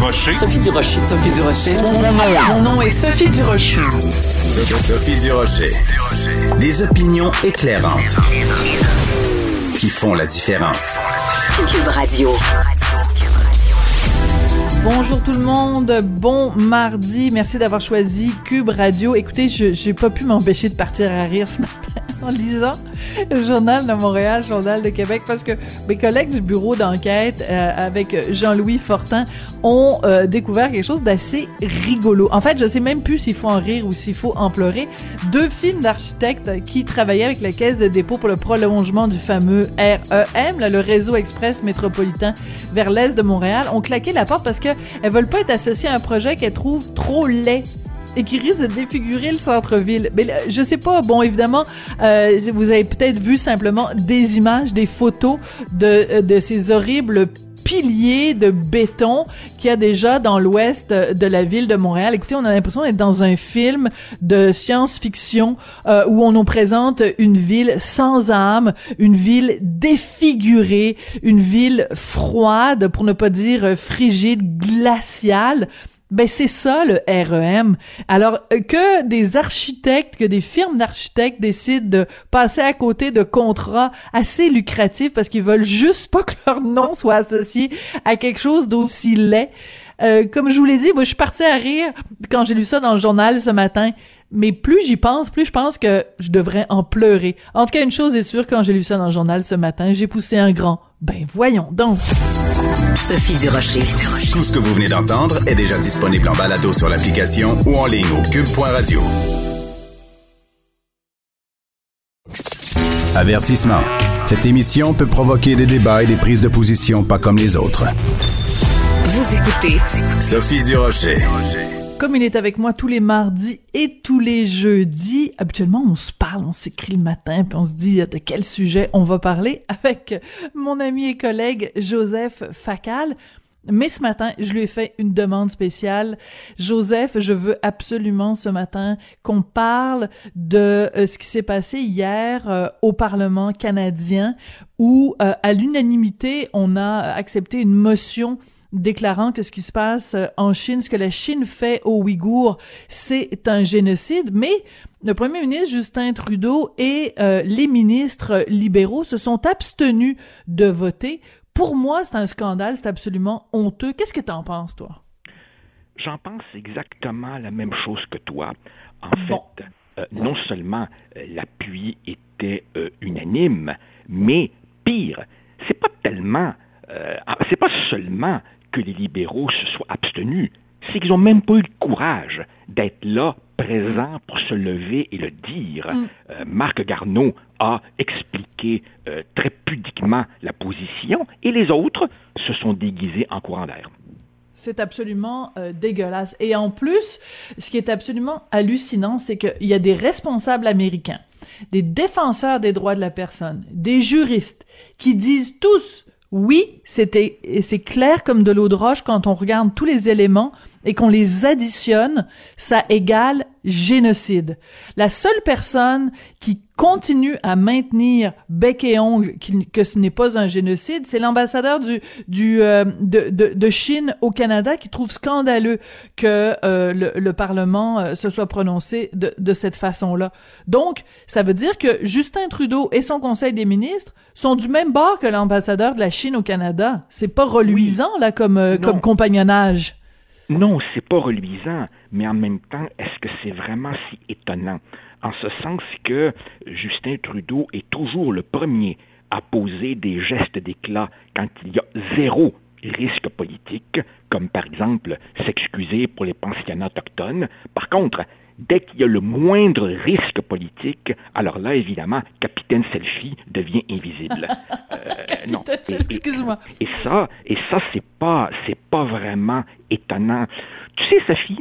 Durocher. Sophie Durocher. Sophie Durocher. Mon nom est Sophie Durocher. Sophie Durocher. Des opinions éclairantes qui font la différence. Cube Radio. Bonjour tout le monde, bon mardi. Merci d'avoir choisi Cube Radio. Écoutez, j'ai pas pu m'empêcher de partir à rire ce matin en lisant le Journal de Montréal, le Journal de Québec, parce que mes collègues du bureau d'enquête avec Jean-Louis Fortin ont découvert quelque chose d'assez rigolo. En fait, je sais même plus s'il faut en rire ou s'il faut en pleurer. Deux films d'architectes qui travaillaient avec la Caisse de dépôt pour le prolongement du fameux REM, là, le réseau express métropolitain vers l'est de Montréal, ont claqué la porte parce que elles veulent pas être associées à un projet qu'elles trouvent trop laid et qui risque de défigurer le centre-ville. Mais là, je sais pas, bon, évidemment, vous avez peut-être vu simplement des images, des photos de ces horribles piliers de béton qu'il y a déjà dans l'ouest de la ville de Montréal. Écoutez, on a l'impression d'être dans un film de science-fiction où on nous présente une ville sans âme, une ville défigurée, une ville froide, pour ne pas dire frigide, glaciale. Ben c'est ça le REM. Alors que des architectes, que des firmes d'architectes décident de passer à côté de contrats assez lucratifs parce qu'ils veulent juste pas que leur nom soit associé à quelque chose d'aussi laid. Comme je vous l'ai dit, moi je suis partie à rire quand j'ai lu ça dans le journal ce matin. Mais plus j'y pense, plus je pense que je devrais en pleurer. En tout cas, une chose est sûre, quand j'ai lu ça dans le journal ce matin, j'ai poussé un grand « Ben voyons donc ». Sophie Durocher. Tout ce que vous venez d'entendre est déjà disponible en balado sur l'application ou en ligne au cube.radio. Avertissement. Cette émission peut provoquer des débats et des prises de position pas comme les autres. Vous écoutez Sophie Durocher. Comme il est avec moi tous les mardis et tous les jeudis, habituellement on se parle, on s'écrit le matin, puis on se dit de quel sujet on va parler avec mon ami et collègue Joseph Facal. Mais ce matin, je lui ai fait une demande spéciale. Joseph, je veux absolument ce matin qu'on parle de ce qui s'est passé hier au Parlement canadien, où à l'unanimité, on a accepté une motion déclarant que ce qui se passe en Chine, ce que la Chine fait aux Ouïghours, c'est un génocide. Mais le premier ministre Justin Trudeau et les ministres libéraux se sont abstenus de voter. Pour moi, c'est un scandale, c'est absolument honteux. Qu'est-ce que t'en penses, toi? J'en pense exactement la même chose que toi. En fait, non seulement l'appui était unanime, mais pire, c'est pas seulement que les libéraux se soient abstenus, c'est qu'ils n'ont même pas eu le courage d'être là, présents, pour se lever et le dire. Marc Garneau a expliqué très pudiquement la position et les autres se sont déguisés en courant d'air. C'est absolument dégueulasse. Et en plus, ce qui est absolument hallucinant, c'est qu'il y a des responsables américains, des défenseurs des droits de la personne, des juristes qui disent tous: oui, c'est clair comme de l'eau de roche quand on regarde tous les éléments et qu'on les additionne, ça égale génocide. La seule personne qui continue à maintenir bec et ongle que ce n'est pas un génocide, c'est l'ambassadeur de Chine au Canada, qui trouve scandaleux que le Parlement se soit prononcé de cette façon-là. Donc, ça veut dire que Justin Trudeau et son Conseil des ministres sont du même bord que l'ambassadeur de la Chine au Canada. C'est pas reluisant, là, comme compagnonnage. Non, c'est pas reluisant, mais en même temps, est-ce que c'est vraiment si étonnant? En ce sens que Justin Trudeau est toujours le premier à poser des gestes d'éclat quand il y a zéro risque politique, comme par exemple s'excuser pour les pensionnats autochtones. Par contre, dès qu'il y a le moindre risque politique, alors là, évidemment, Capitaine Selfie devient invisible. Excuse-moi. Et ça, c'est pas vraiment étonnant. Tu sais, Sophie,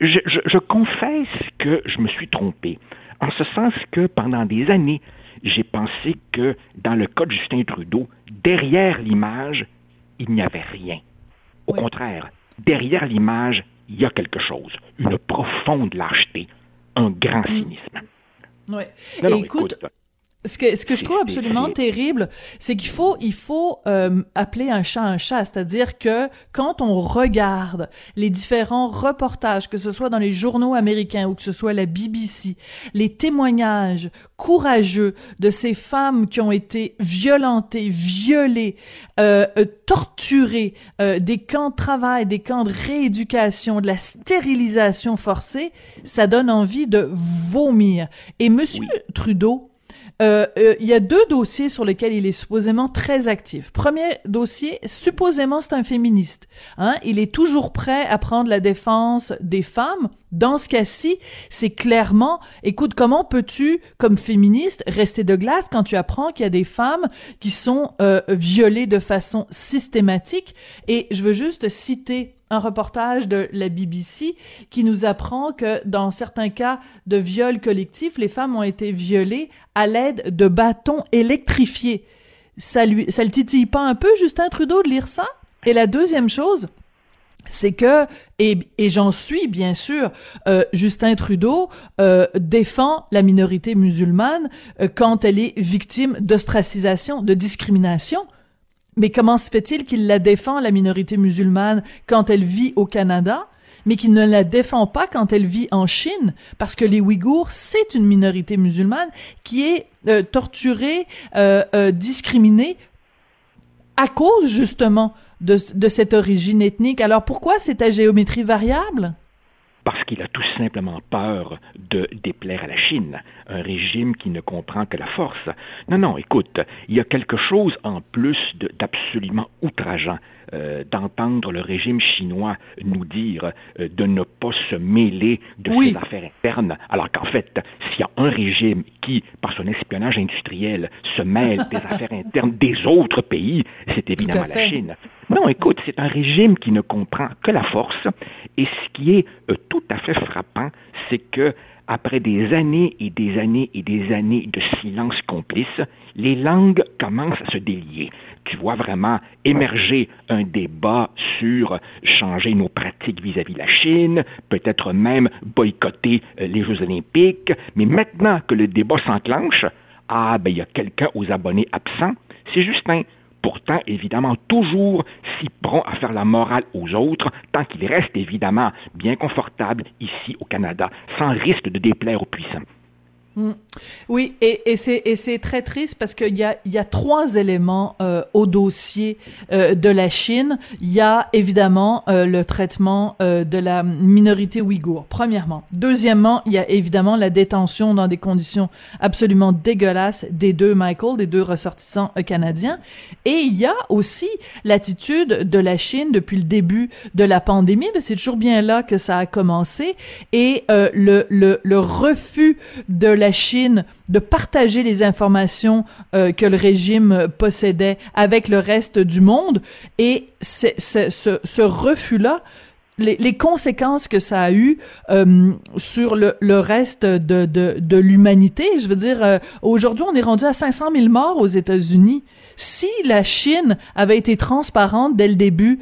je confesse que je me suis trompé, en ce sens que pendant des années, j'ai pensé que dans le cas de Justin Trudeau, derrière l'image, il n'y avait rien. Au contraire, derrière l'image, il y a quelque chose, une profonde lâcheté, un grand cynisme. Oui. Non, écoute, Ce que je trouve absolument terrible, c'est qu'il faut appeler un chat, c'est-à-dire que quand on regarde les différents reportages, que ce soit dans les journaux américains ou que ce soit la BBC, les témoignages courageux de ces femmes qui ont été violentées, violées, torturées, des camps de travail, des camps de rééducation, de la stérilisation forcée, ça donne envie de vomir. Et Monsieur Trudeau, il y a deux dossiers sur lesquels il est supposément très actif. Premier dossier, supposément c'est un féministe. Hein? Il est toujours prêt à prendre la défense des femmes. Dans ce cas-ci, c'est clairement, écoute, comment peux-tu, comme féministe, rester de glace quand tu apprends qu'il y a des femmes qui sont violées de façon systématique? Et je veux juste citer un reportage de la BBC qui nous apprend que dans certains cas de viol collectif, les femmes ont été violées à l'aide de bâtons électrifiés. Ça le titille pas un peu, Justin Trudeau, de lire ça? Et la deuxième chose, c'est que, et j'en suis bien sûr, Justin Trudeau défend la minorité musulmane quand elle est victime d'ostracisation, de discrimination. Mais comment se fait-il qu'il la défend, la minorité musulmane, quand elle vit au Canada, mais qu'il ne la défend pas quand elle vit en Chine? Parce que les Ouïghours, c'est une minorité musulmane qui est torturée, discriminée à cause, justement, de cette origine ethnique. Alors pourquoi c'est à géométrie variable? Parce qu'il a tout simplement peur de déplaire à la Chine, un régime qui ne comprend que la force. Non, écoute, il y a quelque chose en plus d'absolument outrageant d'entendre le régime chinois nous dire de ne pas se mêler de ses affaires internes, alors qu'en fait, s'il y a un régime qui, par son espionnage industriel, se mêle des affaires internes des autres pays, c'est évidemment la Chine. Non, écoute, c'est un régime qui ne comprend que la force, et ce qui est tout à fait frappant, c'est que après des années et des années et des années de silence complice, les langues commencent à se délier. Tu vois vraiment émerger un débat sur changer nos pratiques vis-à-vis de la Chine, peut-être même boycotter les Jeux olympiques. Mais maintenant que le débat s'enclenche, il y a quelqu'un aux abonnés absents, c'est Justin. Pourtant, évidemment, toujours si prompt à faire la morale aux autres, tant qu'il reste, évidemment, bien confortable ici au Canada, sans risque de déplaire aux puissants. Oui, et c'est très triste parce qu'il y a trois éléments au dossier de la Chine. Il y a évidemment le traitement de la minorité ouïghour, premièrement. Deuxièmement, il y a évidemment la détention dans des conditions absolument dégueulasses des deux ressortissants canadiens. Et il y a aussi l'attitude de la Chine depuis le début de la pandémie, mais c'est toujours bien là que ça a commencé, et le refus de la Chine de partager les informations que le régime possédait avec le reste du monde, et ce refus-là, les conséquences que ça a eu sur le reste de l'humanité. Je veux dire, aujourd'hui, on est rendu à 500 000 morts aux États-Unis. Si la Chine avait été transparente dès le début,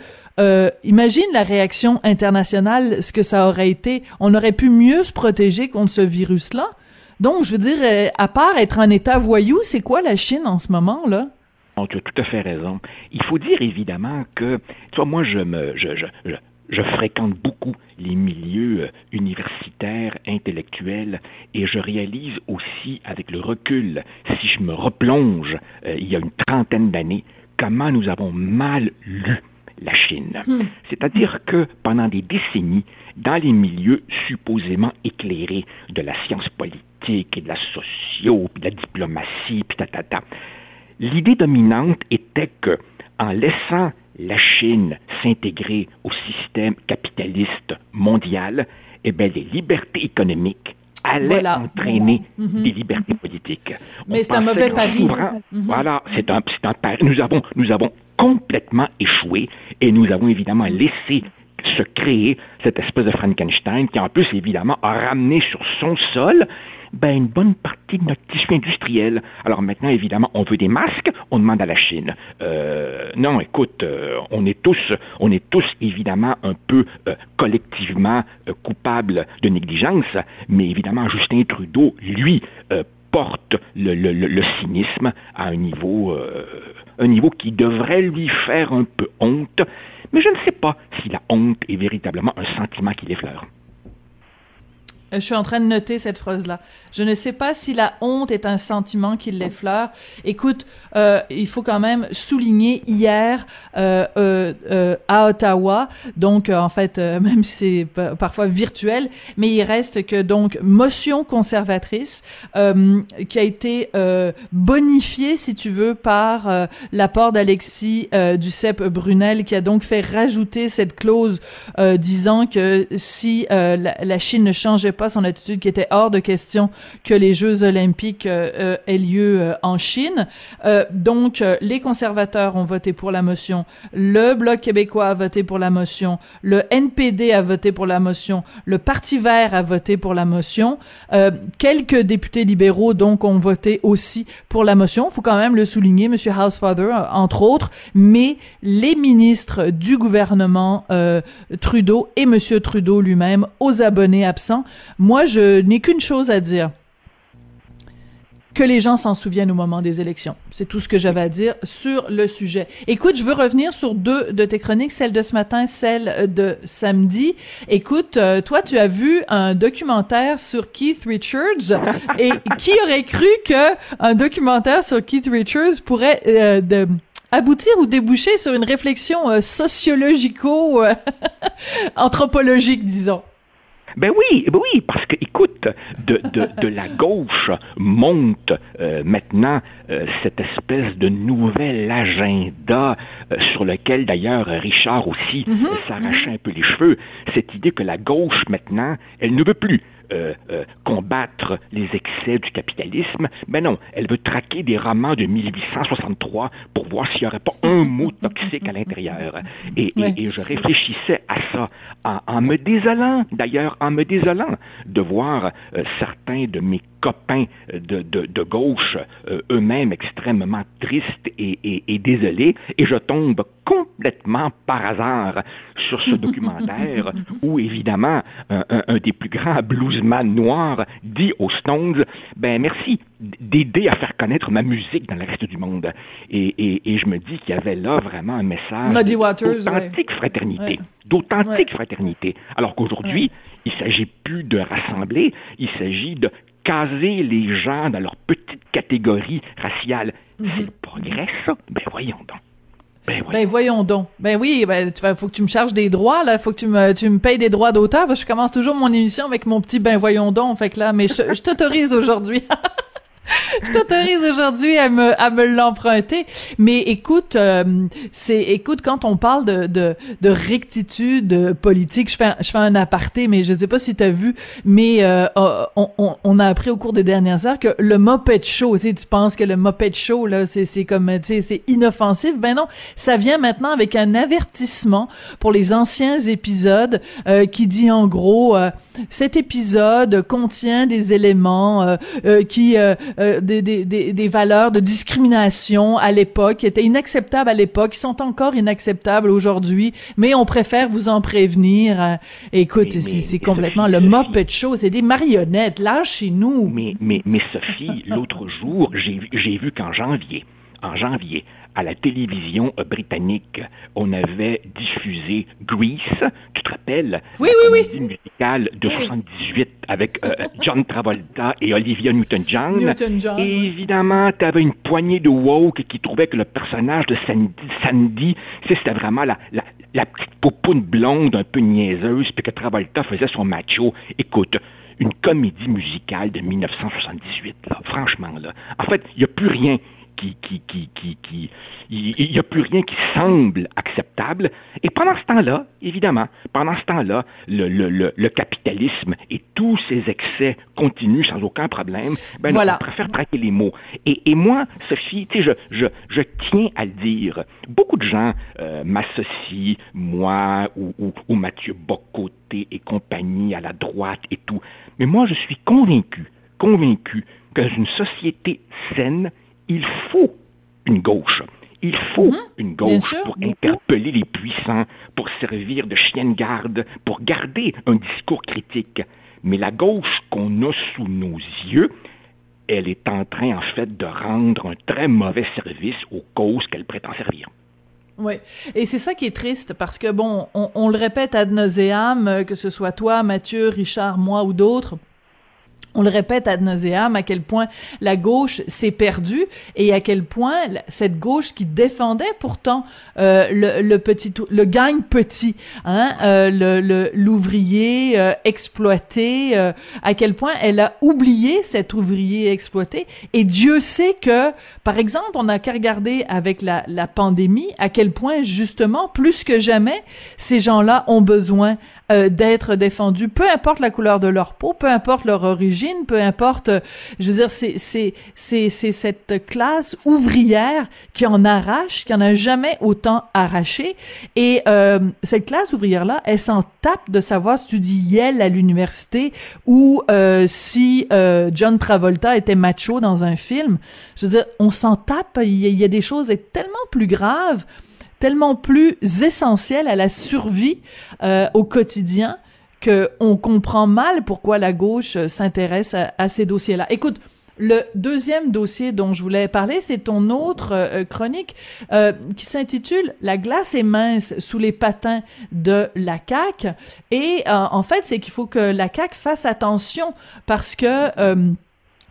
imagine la réaction internationale, ce que ça aurait été. On aurait pu mieux se protéger contre ce virus-là. Donc, je veux dire, à part être un État voyou, c'est quoi la Chine en ce moment, là? Donc, tu as tout à fait raison. Il faut dire, évidemment, que... Tu vois, moi, je fréquente beaucoup les milieux universitaires, intellectuels, et je réalise aussi, avec le recul, si je me replonge, il y a une trentaine d'années, comment nous avons mal lu la Chine. C'est-à-dire que pendant des décennies, dans les milieux supposément éclairés de la science politique et de la socio, puis de la diplomatie, puis l'idée dominante était que, en laissant la Chine s'intégrer au système capitaliste mondial, les libertés économiques allait entraîner des libertés politiques. Mais c'est un mauvais pari. Voilà, c'est un pari. Nous avons complètement échoué, et nous avons évidemment laissé se créer cette espèce de Frankenstein qui, en plus, évidemment, a ramené sur son sol une bonne partie de notre tissu industriel. Alors maintenant, évidemment, on veut des masques, on demande à la Chine. Non, écoute, on est tous évidemment un peu collectivement coupables de négligence, mais évidemment, Justin Trudeau, lui, porte le cynisme à un niveau qui devrait lui faire un peu honte, mais je ne sais pas si la honte est véritablement un sentiment qui l'effleure. Je suis en train de noter cette phrase-là. Je ne sais pas si la honte est un sentiment qui l'effleure. Écoute, il faut quand même souligner hier à Ottawa, donc en fait, même si c'est parfois virtuel, mais il reste que donc motion conservatrice qui a été bonifiée, si tu veux, par l'apport d'Alexis Duceppe-Brunel, qui a donc fait rajouter cette clause disant que si la Chine ne changeait pas son attitude, qui était hors de question que les Jeux olympiques aient lieu en Chine. Donc, les conservateurs ont voté pour la motion, le Bloc québécois a voté pour la motion, le NPD a voté pour la motion, le Parti vert a voté pour la motion. Quelques députés libéraux, donc, ont voté aussi pour la motion. Faut quand même le souligner, M. Housefather, entre autres, mais les ministres du gouvernement Trudeau et M. Trudeau lui-même, aux abonnés absents. Moi, je n'ai qu'une chose à dire. Que les gens s'en souviennent au moment des élections. C'est tout ce que j'avais à dire sur le sujet. Écoute, je veux revenir sur deux de tes chroniques, celle de ce matin, celle de samedi. Écoute, toi, tu as vu un documentaire sur Keith Richards, et qui aurait cru qu'un documentaire sur Keith Richards pourrait... aboutir ou déboucher sur une réflexion sociologico-anthropologique, disons. Ben oui, parce que, écoute, de la gauche monte maintenant cette espèce de nouvel agenda sur lequel, d'ailleurs, Richard aussi s'arrachait un peu les cheveux. Cette idée que la gauche, maintenant, elle ne veut plus combattre les excès du capitalisme. Mais non, elle veut traquer des romans de 1863 pour voir s'il n'y aurait pas un mot toxique à l'intérieur. Et je réfléchissais à ça en me désolant, d'ailleurs, de voir certains de mes copains de gauche eux-mêmes extrêmement tristes et désolés. Et je tombe complètement par hasard sur ce documentaire où, évidemment, un des plus grands bluesman noir dit aux Stones « Ben merci d'aider à faire connaître ma musique dans le reste du monde. » Et je me dis qu'il y avait là vraiment un message d'authentique fraternité. Ouais. D'authentique fraternité. Alors qu'aujourd'hui, il ne s'agit plus de rassembler, il s'agit de caser les gens dans leur petite catégorie raciale. C'est le progrès, ça? Ben voyons donc. Ben voyons donc. Ben oui, faut que tu me charges des droits, là. Faut que tu me payes des droits d'auteur, parce que je commence toujours mon émission avec mon petit ben voyons donc. Fait que là, mais je t'autorise aujourd'hui. Je t'autorise aujourd'hui à me l'emprunter, mais écoute, quand on parle de rectitude politique, je fais un aparté, mais je sais pas si t'as vu, mais on a appris au cours des dernières heures que le Moped Show, tu sais, tu penses que le Moped Show là, c'est comme, tu sais, c'est inoffensif, ben non, ça vient maintenant avec un avertissement pour les anciens épisodes qui dit en gros, cet épisode contient des éléments qui des valeurs de discrimination à l'époque, qui étaient inacceptables à l'époque, qui sont encore inacceptables aujourd'hui, mais on préfère vous en prévenir. Écoute, c'est complètement le Moped Show, c'est des marionnettes, là, chez nous. Mais Sophie, l'autre jour, j'ai vu qu'en janvier, à la télévision britannique, on avait diffusé Grease, tu te rappelles? Oui. Musicale de 78 avec John Travolta et Olivia Newton-John. Et évidemment, t'avais une poignée de woke qui trouvaient que le personnage de Sandy, c'était vraiment la petite popoune blonde un peu niaiseuse, puis que Travolta faisait son macho. Écoute, une comédie musicale de 1978, là, franchement, là. En fait, il n'y a plus rien. Il n'y a plus rien qui semble acceptable. Et pendant ce temps-là, évidemment, le capitalisme et tous ses excès continuent sans aucun problème. Ben, voilà. On préfère traquer les mots. Et moi, Sophie, tu sais, je tiens à le dire. Beaucoup de gens m'associent, moi, ou Mathieu Bocoté et compagnie, à la droite et tout. Mais moi, je suis convaincu que dans une société saine, il faut une gauche. Il faut une gauche pour interpeller les puissants, pour servir de chien de garde, pour garder un discours critique. Mais la gauche qu'on a sous nos yeux, elle est en train, en fait, de rendre un très mauvais service aux causes qu'elle prétend servir. Oui. Et c'est ça qui est triste, parce que, bon, on le répète ad nauseam, que ce soit toi, Mathieu, Richard, moi ou d'autres, on le répète ad nauseam à quel point la gauche s'est perdue et à quel point cette gauche qui défendait pourtant le gagne-petit, hein, l'ouvrier exploité, à quel point elle a oublié cet ouvrier exploité. Et Dieu sait que, par exemple, on n'a qu'à regarder avec la pandémie à quel point justement plus que jamais ces gens-là ont besoin d'être défendus, peu importe la couleur de leur peau, peu importe leur origine. Peu importe, je veux dire, c'est cette classe ouvrière qui en arrache, qui en a jamais autant arraché. Et cette classe ouvrière-là, elle s'en tape de savoir si tu dis Yale à l'université ou si John Travolta était macho dans un film. Je veux dire, on s'en tape. Il y a des choses tellement plus graves, tellement plus essentielles à la survie au quotidien, qu'on comprend mal pourquoi la gauche s'intéresse à ces dossiers-là. Écoute, le deuxième dossier dont je voulais parler, c'est ton autre chronique qui s'intitule « La glace est mince sous les patins de la CAQ ». Et en fait, c'est qu'il faut que la CAQ fasse attention parce que...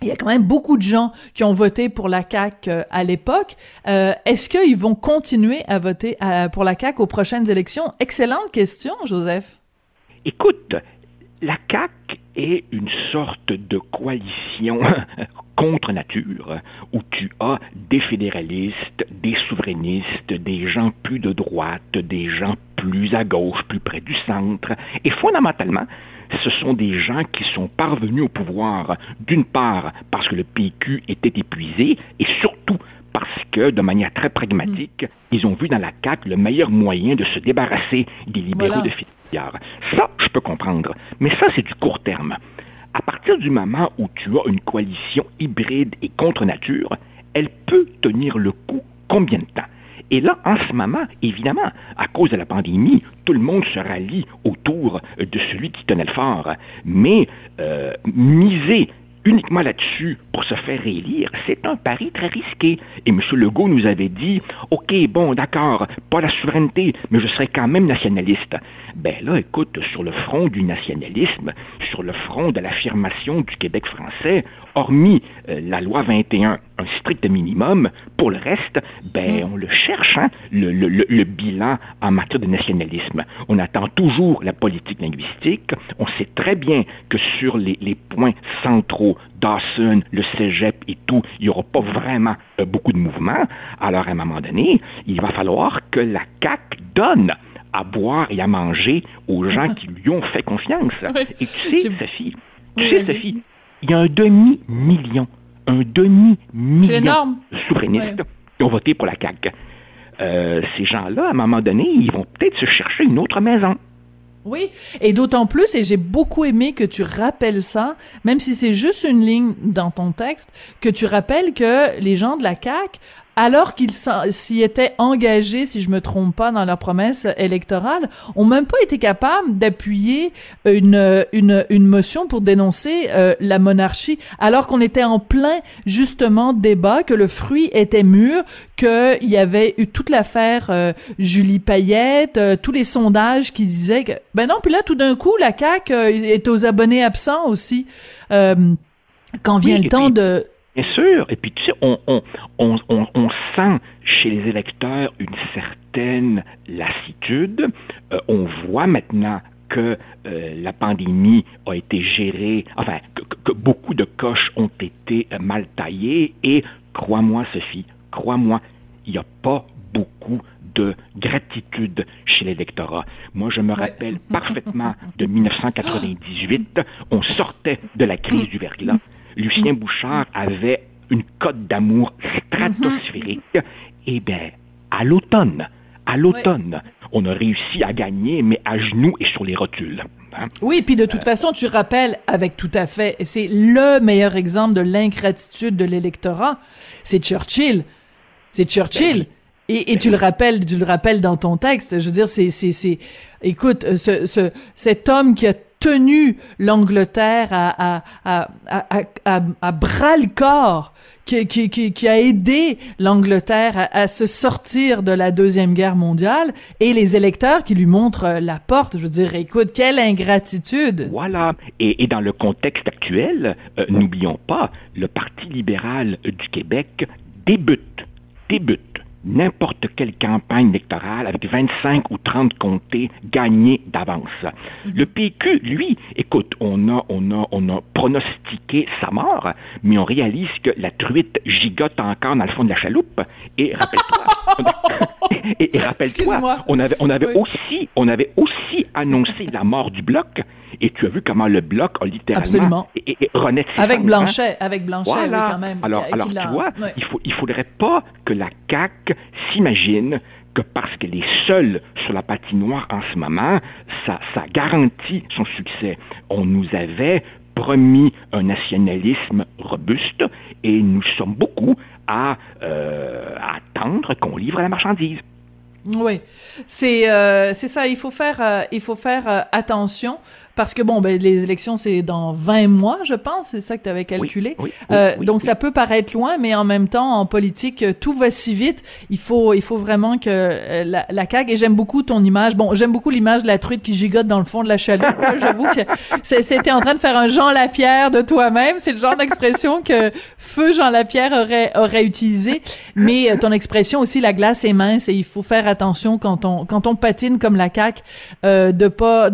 il y a quand même beaucoup de gens qui ont voté pour la CAQ à l'époque. Est-ce qu'ils vont continuer à voter pour la CAQ aux prochaines élections? Excellente question, Joseph. Écoute, la CAQ est une sorte de coalition contre nature, où tu as des fédéralistes, des souverainistes, des gens plus de droite, des gens plus à gauche, plus près du centre. Et fondamentalement, ce sont des gens qui sont parvenus au pouvoir, d'une part parce que le PQ était épuisé, et surtout parce que, de manière très pragmatique, ils ont vu dans la CAQ le meilleur moyen de se débarrasser des libéraux de Philippe. Ça, je peux comprendre, mais ça, c'est du court terme. À partir du moment où tu as une coalition hybride et contre-nature, elle peut tenir le coup combien de temps? Et là, en ce moment, évidemment, à cause de la pandémie, tout le monde se rallie autour de celui qui tenait le fort. Mais miser uniquement là-dessus pour se faire réélire, c'est un pari très risqué. Et M. Legault nous avait dit « OK, bon, d'accord, pas la souveraineté, mais je serai quand même nationaliste. » Ben là, écoute, sur le front du nationalisme, sur le front de l'affirmation du Québec français, hormis la loi 21, un strict minimum, pour le reste, ben on le cherche, hein, le bilan en matière de nationalisme. On attend toujours la politique linguistique. On sait très bien que sur les points centraux, Dawson, le cégep et tout, il n'y aura pas vraiment beaucoup de mouvements. Alors, à un moment donné, il va falloir que la CAQ donne à boire et à manger aux gens qui lui ont fait confiance. Oui. Et tu sais, Sophie, il y a un demi-million de souverainistes qui ont voté pour la CAQ. Ces gens-là, à un moment donné, ils vont peut-être se chercher une autre maison. Oui, et d'autant plus, et j'ai beaucoup aimé que tu rappelles ça, même si c'est juste une ligne dans ton texte, que tu rappelles que les gens de la CAQ, alors qu'ils s'y étaient engagés, si je me trompe pas, dans leur promesse électorale, ont même pas été capables d'appuyer une motion pour dénoncer la monarchie, alors qu'on était en plein, justement, débat, que le fruit était mûr, que il y avait eu toute l'affaire Julie Payette, tous les sondages qui disaient que... Ben non, puis là, tout d'un coup, la CAQ est aux abonnés absents aussi, quand vient le temps de... Bien sûr. Et puis, tu sais, on sent chez les électeurs une certaine lassitude. On voit maintenant que la pandémie a été gérée, enfin, que beaucoup de coches ont été mal taillées. Et crois-moi, Sophie, crois-moi, il n'y a pas beaucoup de gratitude chez l'électorat. Moi, je me rappelle parfaitement de 1998. On sortait de la crise du verglas. Lucien Bouchard avait une cote d'amour stratosphérique. Eh bien, à l'automne, on a réussi à gagner, mais à genoux et sur les rotules. Hein? Oui, puis de toute façon, tu rappelles avec tout à fait, c'est le meilleur exemple de l'ingratitude de l'électorat, c'est Churchill. Et tu le rappelles dans ton texte. Je veux dire, écoute, cet homme qui a tenu l'Angleterre à bras-le-corps, qui a aidé l'Angleterre à se sortir de la Deuxième Guerre mondiale, et les électeurs qui lui montrent la porte. Je veux dire, écoute, quelle ingratitude! Voilà. Et dans le contexte actuel, n'oublions pas, le Parti libéral du Québec débute n'importe quelle campagne électorale avec 25 ou 30 comtés gagnés d'avance. Le PQ, lui, écoute, on a pronostiqué sa mort, mais on réalise que la truite gigote encore dans le fond de la chaloupe. Et rappelle-toi, Excuse-moi. on avait aussi annoncé la mort du Bloc. Et tu as vu comment le Bloc a littéralement renaît. Avec Blanchet, voilà. Oui, quand même. Alors tu vois, oui. Il faudrait pas que la CAQ s'imagine que parce qu'elle est seule sur la patinoire en ce moment, ça garantit son succès. On nous avait promis un nationalisme robuste et nous sommes beaucoup à attendre qu'on livre la marchandise. Oui, c'est ça. Il faut faire attention parce que les élections c'est dans 20 mois, je pense, c'est ça que tu avais calculé. Oui, donc ça peut paraître loin, mais en même temps en politique tout va si vite. Il faut vraiment que la CAQ, et j'aime beaucoup ton image. Bon, j'aime beaucoup l'image de la truite qui gigote dans le fond de la chaloupe. J'avoue que c'était en train de faire un Jean Lapierre de toi-même. C'est le genre d'expression que feu Jean Lapierre aurait utilisé. Mais ton expression aussi, la glace est mince et il faut faire attention quand on patine comme la CAQ, de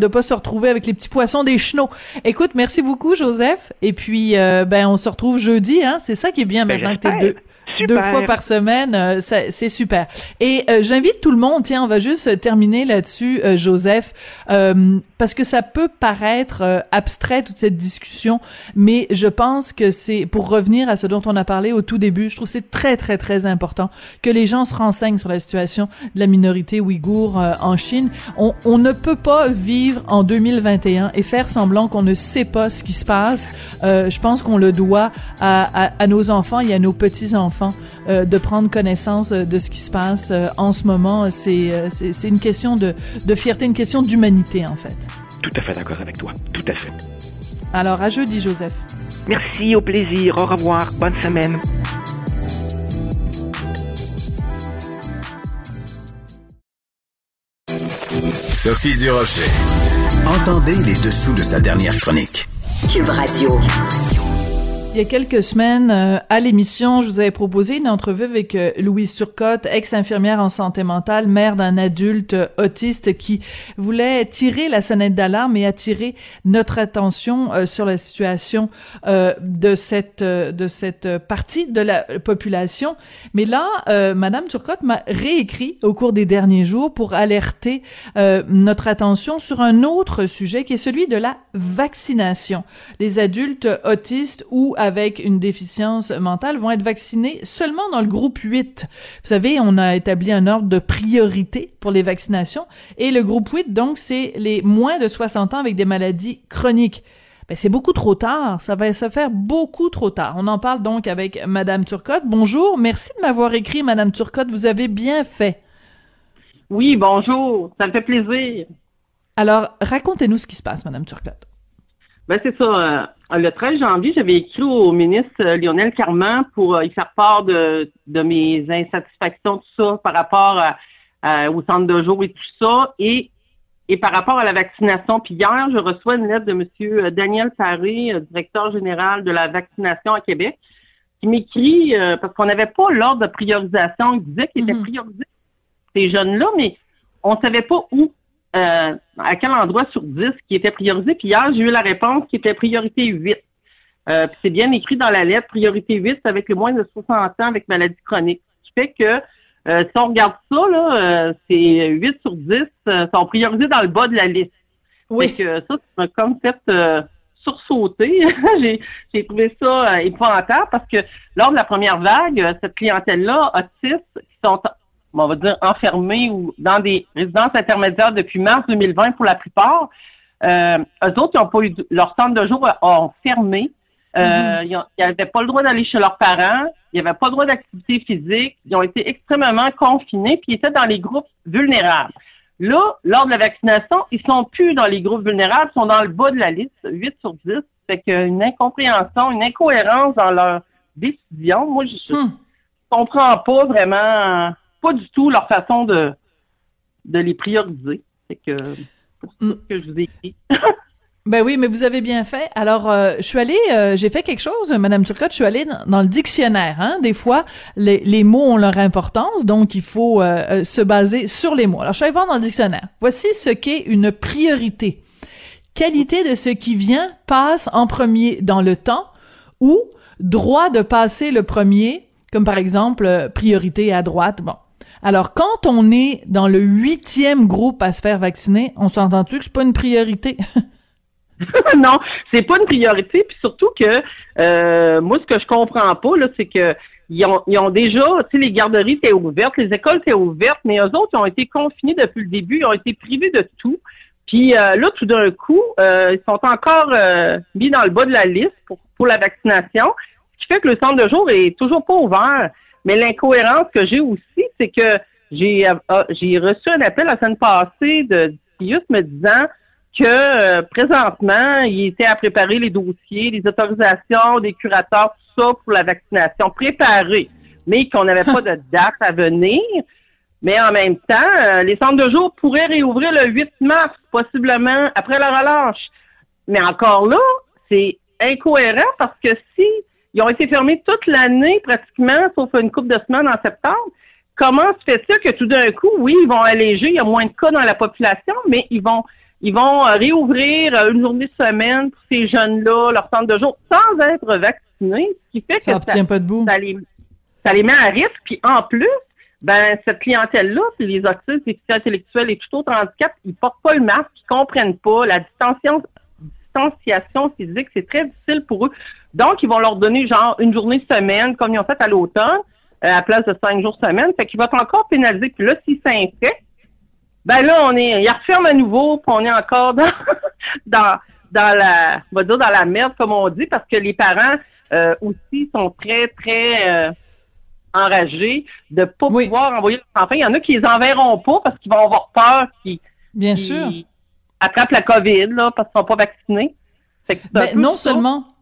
pas se retrouver avec les petits poissons des chenaux. Écoute, merci beaucoup, Joseph. Et puis, on se retrouve jeudi, hein. C'est ça qui est bien maintenant que t'es deux fois par semaine. C'est super. Et j'invite tout le monde. Tiens, on va juste terminer là-dessus, Joseph, parce que ça peut paraître abstrait, toute cette discussion, mais je pense que c'est, pour revenir à ce dont on a parlé au tout début, je trouve que c'est très, très, très important que les gens se renseignent sur la situation de la minorité ouïghour en Chine. On ne peut pas vivre en 2021 et faire semblant qu'on ne sait pas ce qui se passe. Je pense qu'on le doit à nos enfants et à nos petits-enfants de prendre connaissance de ce qui se passe en ce moment. C'est une question de fierté, une question d'humanité, en fait. Tout à fait d'accord avec toi. Tout à fait. Alors, à jeudi, Joseph. Merci, au plaisir. Au revoir. Bonne semaine. Sophie Durocher. Entendez les dessous de sa dernière chronique. Cube Radio. Il y a quelques semaines, à l'émission, je vous avais proposé une entrevue avec Louise Turcotte, ex-infirmière en santé mentale, mère d'un adulte autiste qui voulait tirer la sonnette d'alarme et attirer notre attention sur la situation de cette partie de la population. Mais là, Madame Turcotte m'a réécrit au cours des derniers jours pour alerter notre attention sur un autre sujet qui est celui de la vaccination. Les adultes autistes ou avec une déficience mentale vont être vaccinés seulement dans le groupe 8. Vous savez, on a établi un ordre de priorité pour les vaccinations et le groupe 8, donc, c'est les moins de 60 ans avec des maladies chroniques. Ben, c'est beaucoup trop tard. Ça va se faire beaucoup trop tard. On en parle donc avec Madame Turcotte. Bonjour. Merci de m'avoir écrit, Madame Turcotte. Vous avez bien fait. Oui, bonjour. Ça me fait plaisir. Alors, racontez-nous ce qui se passe, Madame Turcotte. Ben, c'est ça. Le 13 janvier, j'avais écrit au ministre Lionel Carman pour y faire part de mes insatisfactions, tout ça, par rapport au centre de jour et tout ça, et par rapport à la vaccination. Puis hier, je reçois une lettre de monsieur Daniel Sarré, directeur général de la vaccination à Québec, qui m'écrit, parce qu'on n'avait pas l'ordre de priorisation, il disait qu'il était priorisé, ces jeunes-là, mais on ne savait pas où. À quel endroit sur 10 qui était priorisé. Puis hier, j'ai eu la réponse qui était priorité 8. Puis c'est bien écrit dans la lettre, priorité 8, c'est avec les moins de 60 ans avec maladie chronique. Ce qui fait que si on regarde ça, là, c'est 8 sur 10 sont priorisés dans le bas de la liste. Oui. Fait que ça, c'est un concept sursauté. j'ai trouvé ça épouvantable parce que lors de la première vague, cette clientèle-là, autistes, qui sont on va dire enfermés ou dans des résidences intermédiaires depuis mars 2020 pour la plupart. Eux autres, ils n'ont pas eu leur centre de jour ont fermé. Ils n'avaient pas le droit d'aller chez leurs parents. Ils n'avaient pas le droit d'activité physique. Ils ont été extrêmement confinés puis ils étaient dans les groupes vulnérables. Là, lors de la vaccination, ils sont plus dans les groupes vulnérables, ils sont dans le bas de la liste, 8 sur 10. Fait qu'il y a une incompréhension, une incohérence dans leur décision. Moi, je comprends pas vraiment, pas du tout leur façon de les prioriser. Fait que c'est ça que je vous ai écrit. Ben oui, mais vous avez bien fait. Alors, je suis allée, j'ai fait quelque chose, Madame Turcotte, je suis allée dans le dictionnaire. Hein. Des fois, les mots ont leur importance, donc il faut se baser sur les mots. Alors, je suis allée voir dans le dictionnaire. Voici ce qu'est une priorité. Qualité de ce qui vient passe en premier dans le temps ou droit de passer le premier, comme par exemple priorité à droite, bon. Alors, quand on est dans le 8e groupe à se faire vacciner, on s'entend-tu que c'est pas une priorité? Non, c'est pas une priorité, puis surtout que moi, ce que je comprends pas, là, c'est que ils ont déjà, tu sais, les garderies étaient ouvertes, les écoles étaient ouvertes, mais eux autres, ils ont été confinés depuis le début, ils ont été privés de tout, puis là, tout d'un coup, ils sont encore mis dans le bas de la liste pour la vaccination, ce qui fait que le centre de jour est toujours pas ouvert. Mais l'incohérence que j'ai aussi, c'est que j'ai reçu un appel la semaine passée de Pius me disant que présentement, il était à préparer les dossiers, les autorisations, des curateurs, tout ça pour la vaccination préparée, mais qu'on n'avait pas de date à venir. Mais en même temps, les centres de jour pourraient réouvrir le 8 mars, possiblement après la relâche. Mais encore là, c'est incohérent parce que si ils ont été fermés toute l'année pratiquement, sauf une couple de semaines en septembre, comment se fait-il que tout d'un coup, oui, ils vont alléger, il y a moins de cas dans la population, mais ils vont réouvrir une journée de semaine pour ces jeunes-là, leur centre de jour, sans être vaccinés, ce qui fait que ça les met à risque. Puis en plus, ben cette clientèle-là, c'est les autistes, les déficients intellectuels et tout autre handicap, ils portent pas le masque, ils comprennent pas la distanciation physique, c'est très difficile pour eux. Donc, ils vont leur donner genre une journée semaine, comme ils ont fait à l'automne, à la place de 5 jours semaine, fait qu'ils vont encore pénaliser. Puis là, s'ils s'infectent, ben là, ils referment à nouveau, puis on est encore dans la merde, comme on dit, parce que les parents aussi sont très, très enragés de ne pas pouvoir envoyer leurs enfants. Il y en a qui les enverront pas parce qu'ils vont avoir peur qu'ils attrapent la COVID, là, parce qu'ils ne sont pas vaccinés. Ben, non seulement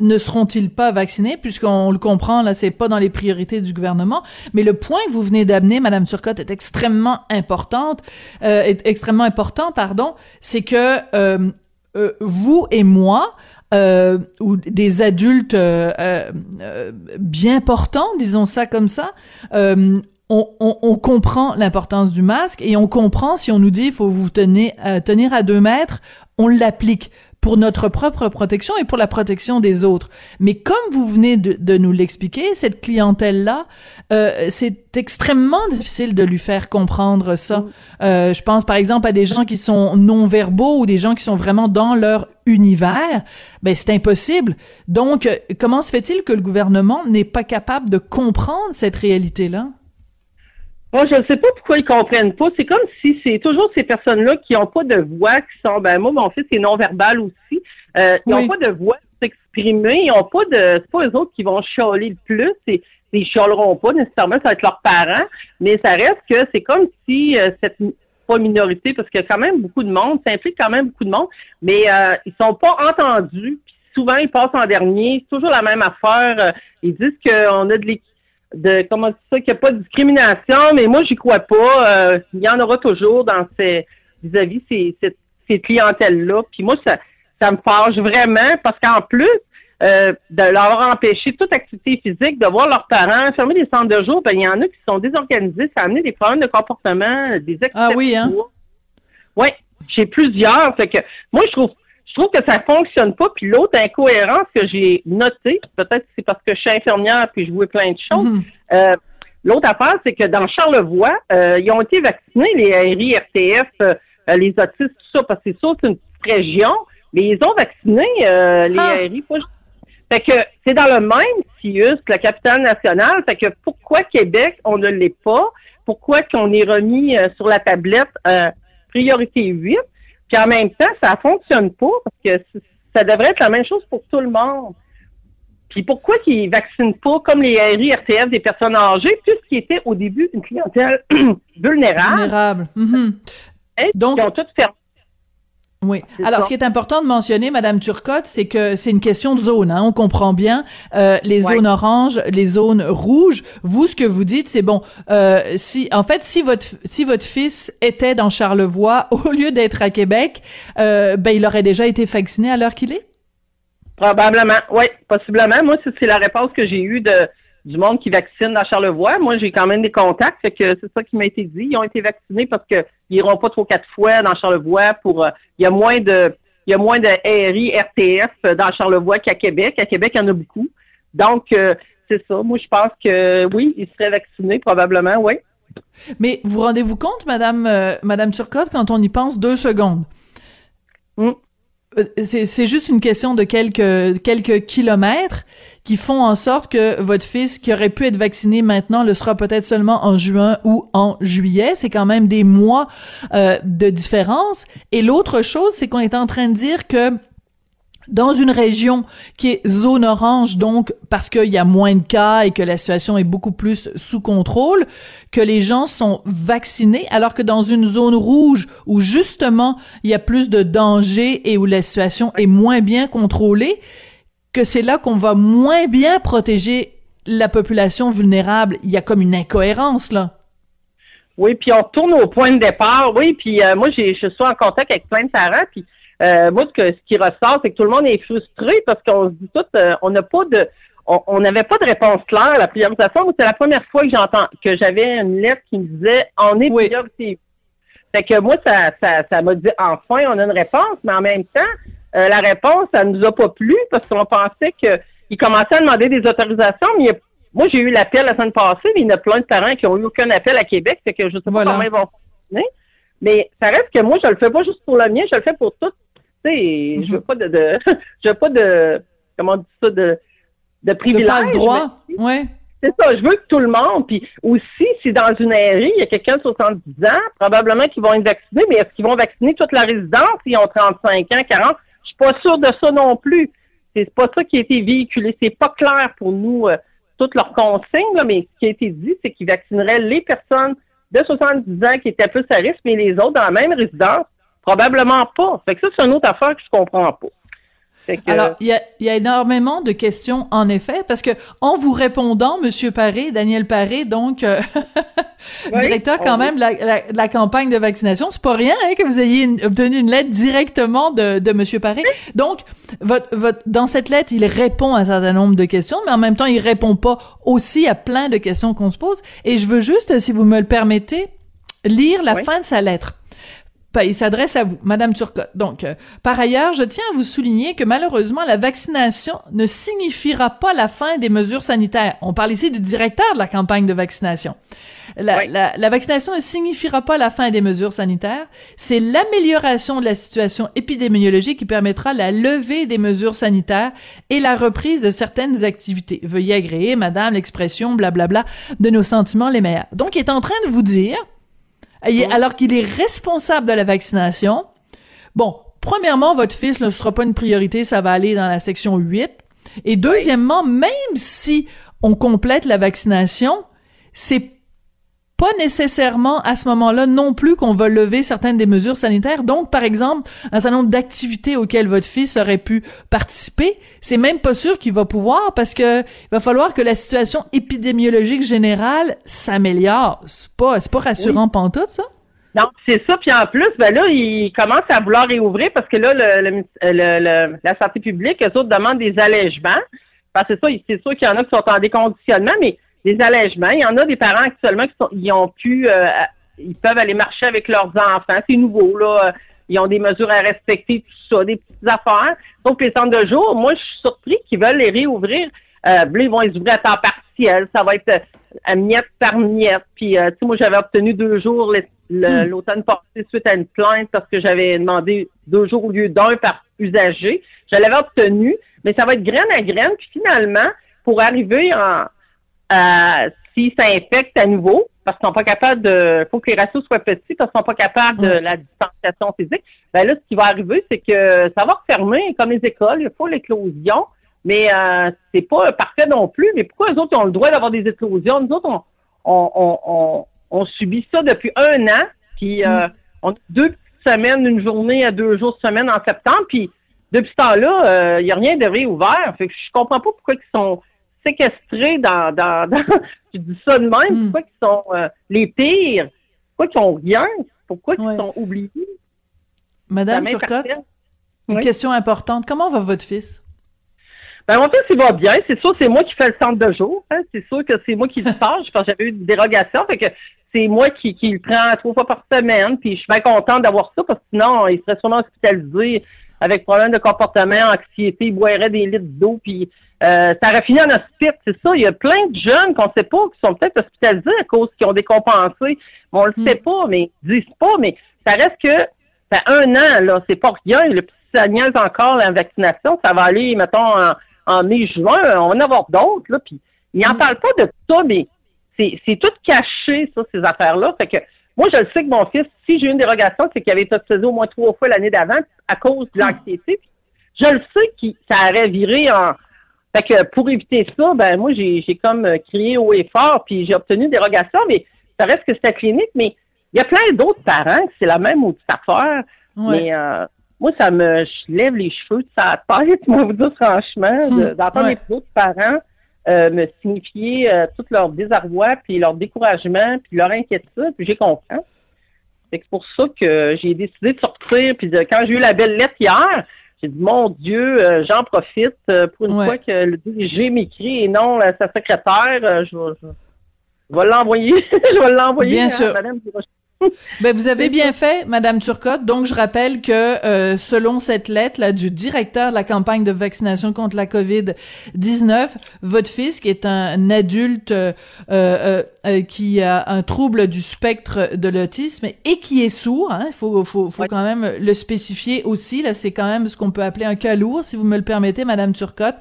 ne seront-ils pas vaccinés, puisqu'on le comprend, là, c'est pas dans les priorités du gouvernement, mais le point que vous venez d'amener, Madame Turcotte, est extrêmement important, c'est que vous et moi, ou des adultes bien portants, disons ça comme ça, on comprend l'importance du masque et on comprend si on nous dit il faut vous tenir à 2 mètres, on l'applique pour notre propre protection et pour la protection des autres. Mais comme vous venez de nous l'expliquer, cette clientèle-là, c'est extrêmement difficile de lui faire comprendre ça. Je pense par exemple à des gens qui sont non-verbaux ou des gens qui sont vraiment dans leur univers. Ben c'est impossible. Donc, comment se fait-il que le gouvernement n'est pas capable de comprendre cette réalité-là? Moi, je ne sais pas pourquoi ils comprennent pas. C'est comme si c'est toujours ces personnes-là qui n'ont pas de voix, qui sont, ben moi, mon fils est non-verbal aussi. Ils n'ont pas de voix pour s'exprimer. Ils n'ont pas de... C'est pas eux autres qui vont chialer le plus. Ils chialeront pas nécessairement, ça va être leurs parents. Mais ça reste que c'est comme si cette... pas minorité, parce qu'il y a quand même beaucoup de monde, ça implique quand même beaucoup de monde, mais ils sont pas entendus. Puis souvent, ils passent en dernier. C'est toujours la même affaire. Ils disent qu'on a de l'équité. Comment dire ça, qu'il n'y a pas de discrimination, mais moi, j'y crois pas. Il y en aura toujours dans vis-à-vis ces clientèles-là. Puis moi, ça me fâche vraiment parce qu'en plus de leur empêcher toute activité physique, de voir leurs parents fermer des centres de jour, ben il y en a qui sont désorganisés. Ça a amené des problèmes de comportement, des excès. Ah oui, hein? Oui, j'ai plusieurs. Fait que moi, je trouve que ça fonctionne pas. Puis l'autre incohérence que j'ai notée, peut-être que c'est parce que je suis infirmière puis je vois plein de choses. Mm-hmm. L'autre affaire, c'est que dans Charlevoix, ils ont été vaccinés, les RIRTF, les autistes, tout ça, parce que c'est sûr c'est une petite région, mais ils ont vacciné les RI. Fait que c'est dans le même CIUS que la capitale nationale. Fait que pourquoi Québec, on ne l'est pas? Pourquoi qu'on est remis sur la tablette priorité 8? Puis en même temps, ça fonctionne pas parce que ça devrait être la même chose pour tout le monde. Puis pourquoi qu'ils vaccinent pas, comme les RIRTF, des personnes âgées, puisqu'ils étaient au début une clientèle vulnérable. Mm-hmm. Et donc, ils ont toutes fermé. Oui. Alors, ce qui est important de mentionner, Madame Turcotte, c'est que c'est une question de zone. Hein. On comprend bien les zones oranges, les zones rouges. Vous, ce que vous dites, c'est bon. Si votre fils était dans Charlevoix au lieu d'être à Québec, il aurait déjà été vacciné à l'heure qu'il est. Probablement. Oui, possiblement. Moi, c'est la réponse que j'ai eue du monde qui vaccine à Charlevoix. Moi, j'ai quand même des contacts, fait que c'est ça qui m'a été dit. Ils ont été vaccinés parce qu'ils n'iront pas 3-4 fois dans Charlevoix pour il y a moins de RIRTF dans Charlevoix qu'à Québec. À Québec, il y en a beaucoup. Donc c'est ça. Moi, je pense que oui, ils seraient vaccinés probablement, oui. Mais vous rendez-vous compte, Madame Turcotte, quand on y pense 2 secondes? Mm. C'est juste une question de quelques kilomètres qui font en sorte que votre fils, qui aurait pu être vacciné maintenant, le sera peut-être seulement en juin ou en juillet. C'est quand même des mois de différence. Et l'autre chose, c'est qu'on est en train de dire que dans une région qui est zone orange, donc parce qu'il y a moins de cas et que la situation est beaucoup plus sous contrôle, que les gens sont vaccinés, alors que dans une zone rouge où justement il y a plus de danger et où la situation est moins bien contrôlée, que c'est là qu'on va moins bien protéger la population vulnérable. Il y a comme une incohérence, là. Oui, puis on retourne au point de départ. Oui, puis moi, je suis en contact avec plein de parents, puis moi, ce qui ressort, c'est que tout le monde est frustré parce qu'on se dit tout, on n'avait pas de réponse claire à la priorisation. C'est la première fois que j'avais une lettre qui me disait on est priorisé. Fait que moi, ça m'a dit enfin on a une réponse, mais en même temps, la réponse, ça nous a pas plu parce qu'on pensait qu'ils commençaient à demander des autorisations, mais moi j'ai eu l'appel la semaine passée, mais il y a plein de parents qui n'ont eu aucun appel à Québec, fait que je sais pas comment ils vont fonctionner. Mais ça reste que moi, je le fais pas juste pour le mien, je le fais pour tout. Mm-hmm. Je veux pas de comment on dit ça, de privilège. De passe-droit, oui. C'est ça, je veux que tout le monde, puis aussi, si dans une RI, il y a quelqu'un de 70 ans, probablement qu'ils vont être vaccinés, mais est-ce qu'ils vont vacciner toute la résidence s'ils ont 35 ans, 40? Je suis pas sûre de ça non plus. C'est pas ça qui a été véhiculé. C'est pas clair pour nous, toutes leurs consignes, là, mais ce qui a été dit, c'est qu'ils vaccineraient les personnes de 70 ans qui étaient plus à risque, mais les autres dans la même résidence, probablement pas. Fait que ça, c'est une autre affaire que je comprends pas. Fait que... Alors, il y a énormément de questions, en effet, parce que en vous répondant, Monsieur Paré, Daniel Paré, donc directeur quand même de la campagne de vaccination, c'est pas rien hein, que vous ayez obtenu une lettre directement de Monsieur Paré. Donc, dans cette lettre, il répond à un certain nombre de questions, mais en même temps, il répond pas aussi à plein de questions qu'on se pose. Et je veux juste, si vous me le permettez, lire la fin de sa lettre. Il s'adresse à vous, Madame Turcotte. Donc, par ailleurs, je tiens à vous souligner que malheureusement, la vaccination ne signifiera pas la fin des mesures sanitaires. On parle ici du directeur de la campagne de vaccination. La vaccination ne signifiera pas la fin des mesures sanitaires. C'est l'amélioration de la situation épidémiologique qui permettra la levée des mesures sanitaires et la reprise de certaines activités. Veuillez agréer, Madame, l'expression blablabla de nos sentiments les meilleurs. Donc, il est en train de vous dire... Alors qu'il est responsable de la vaccination, bon, premièrement, votre fils ne sera pas une priorité, ça va aller dans la section 8. Et deuxièmement, même si on complète la vaccination, c'est pas nécessairement à ce moment-là non plus qu'on va lever certaines des mesures sanitaires. Donc, par exemple, un certain nombre d'activités auxquelles votre fils aurait pu participer, c'est même pas sûr qu'il va pouvoir parce que il va falloir que la situation épidémiologique générale s'améliore. C'est pas rassurant pantoute, ça? Non, c'est ça. Puis en plus, ils commencent à vouloir réouvrir parce que là, la santé publique, eux autres demandent des allègements. Parce que c'est sûr qu'il y en a qui sont en déconditionnement, mais des allègements. Il y en a des parents actuellement ils peuvent aller marcher avec leurs enfants. C'est nouveau, là. Ils ont des mesures à respecter, tout ça, des petites affaires. Donc, les centres de jour, moi, je suis surpris qu'ils veulent les réouvrir. Ils vont les ouvrir à temps partiel. Ça va être à miette par miette. Puis, tu sais, moi, j'avais obtenu 2 jours l'automne passé suite à une plainte parce que j'avais demandé 2 jours au lieu d'un par usager. Je l'avais obtenu, mais ça va être graine à graine. Puis, finalement, pour arriver si ça infecte à nouveau, parce qu'ils sont pas capables faut que les ratios soient petits, parce qu'ils sont pas capables de la distanciation physique, ben là, ce qui va arriver, c'est que ça va refermer, comme les écoles, il faut l'éclosion. Mais c'est pas parfait non plus. Mais pourquoi eux autres ont le droit d'avoir des éclosions? Nous autres, on subit ça depuis un an. Puis on a 2 petites semaines, une journée à 2 jours semaine en septembre. Puis depuis ce temps-là, il n'y a rien de réouvert. Fait que je comprends pas pourquoi ils sont séquestrés dans je dis ça de même, pourquoi ils sont les pires, pourquoi ils n'ont rien, pourquoi ils sont oubliés. Madame Turcotte, une question importante. Comment va votre fils? Ben, mon fils, il va bien. C'est sûr, c'est moi qui fais le centre de jour. Hein. C'est sûr que c'est moi qui le charge. Parce que j'avais eu une dérogation. Fait que c'est moi qui le prends 3 fois par semaine. Puis je suis bien contente d'avoir ça parce que sinon, il serait sûrement hospitalisé avec problème de comportement, anxiété, il boirait des litres d'eau. Puis ça aurait fini en hospice. C'est ça. Il y a plein de jeunes qu'on ne sait pas qui sont peut-être hospitalisés à cause qu'ils ont décompensé. On le sait pas, mais ils ne disent pas. Mais ça reste que ça fait 1 an, là. C'est pas rien. Le petit ça niaise encore la vaccination. Ça va aller, mettons, en mai-juin, on va en avoir d'autres, là, puis ils n'en parlent pas de tout ça, mais c'est tout caché, ça, ces affaires-là. Fait que moi, je le sais que mon fils, si j'ai eu une dérogation, c'est qu'il avait été hospitalisé au moins 3 fois l'année d'avant à cause de l'anxiété. Puis je le sais que ça aurait viré en... Fait que pour éviter ça, ben moi, j'ai comme crié haut et fort, puis j'ai obtenu une dérogation, mais ça reste que c'était clinique, mais il y a plein d'autres parents que c'est la même ou petite affaire, mais... Moi, je lève les cheveux de sa tête, moi, vous dire franchement, d'entendre les autres parents me signifier tout leur désarroi, puis leur découragement, puis leur inquiétude, puis j'ai compris. C'est pour ça que j'ai décidé de sortir, puis quand j'ai eu la belle lettre hier, j'ai dit, mon Dieu, j'en profite pour une fois que le DG m'écrit et non sa secrétaire, je vais l'envoyer, bien sûr. À Madame Durocher. Ben, vous avez bien fait, Madame Turcotte. Donc, je rappelle que selon cette lettre là du directeur de la campagne de vaccination contre la COVID-19, votre fils, qui est un adulte qui a un trouble du spectre de l'autisme et qui est sourd, hein, faut quand même le spécifier aussi. Là, c'est quand même ce qu'on peut appeler un cas lourd, si vous me le permettez, Madame Turcotte.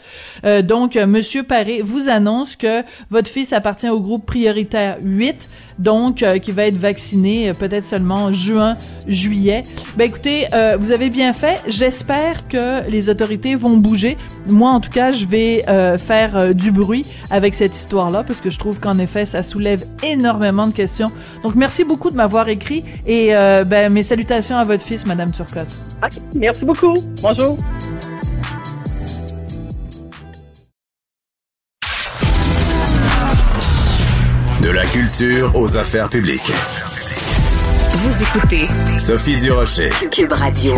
Donc, Monsieur Paré vous annonce que votre fils appartient au groupe prioritaire 8, donc qui va être vacciné peut-être seulement en juin, juillet. Ben écoutez, vous avez bien fait. J'espère que les autorités vont bouger. Moi, en tout cas, je vais faire du bruit avec cette histoire-là parce que je trouve qu'en effet, ça soulève énormément de questions. Donc, merci beaucoup de m'avoir écrit et ben mes salutations à votre fils, Madame Turcotte. Okay, merci beaucoup. Bonjour. De la culture aux affaires publiques. Vous écoutez Sophie Durocher, Cube Radio.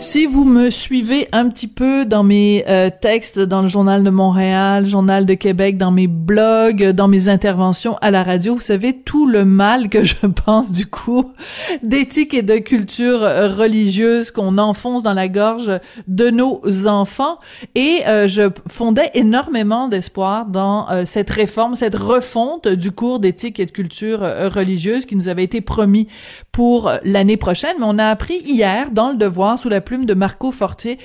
Si vous me suivez un petit peu dans mes textes, dans le Journal de Montréal, Journal de Québec, dans mes blogs, dans mes interventions à la radio, vous savez tout le mal que je pense du coup d'éthique et de culture religieuse qu'on enfonce dans la gorge de nos enfants. Et je fondais énormément d'espoir dans cette réforme, cette refonte du cours d'éthique et de culture religieuse qui nous avait été promis pour l'année prochaine. Mais on a appris hier dans Le Devoir, sous la plume de Marco Fortier,